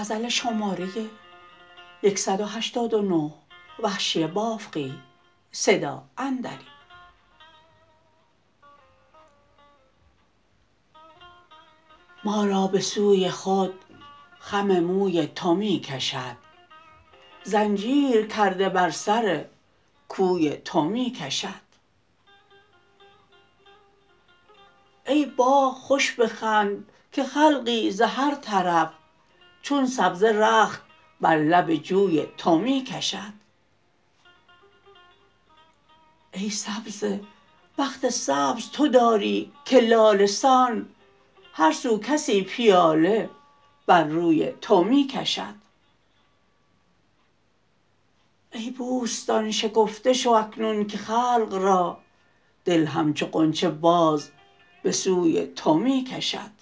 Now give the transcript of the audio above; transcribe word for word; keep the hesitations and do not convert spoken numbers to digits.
غزل شماره صد و هشتاد و نه وحشی بافقی صدا اندری ما را به سوی خود خم موی تو می کشد، زنجیر کرده بر سر کوی تو می کشد. ای باغ خوش بخند که خلقی ز هر طرف چون سبزه رخت بر لب جوی تو می کشد. ای سبزه بخت سبز تو داری که لاله سان هر سو کسی پیاله بر روی تو می کشد. ای بوستان شکفته شو اکنون که خلق را دل همچو غنچه باز به سوی تو می کشد.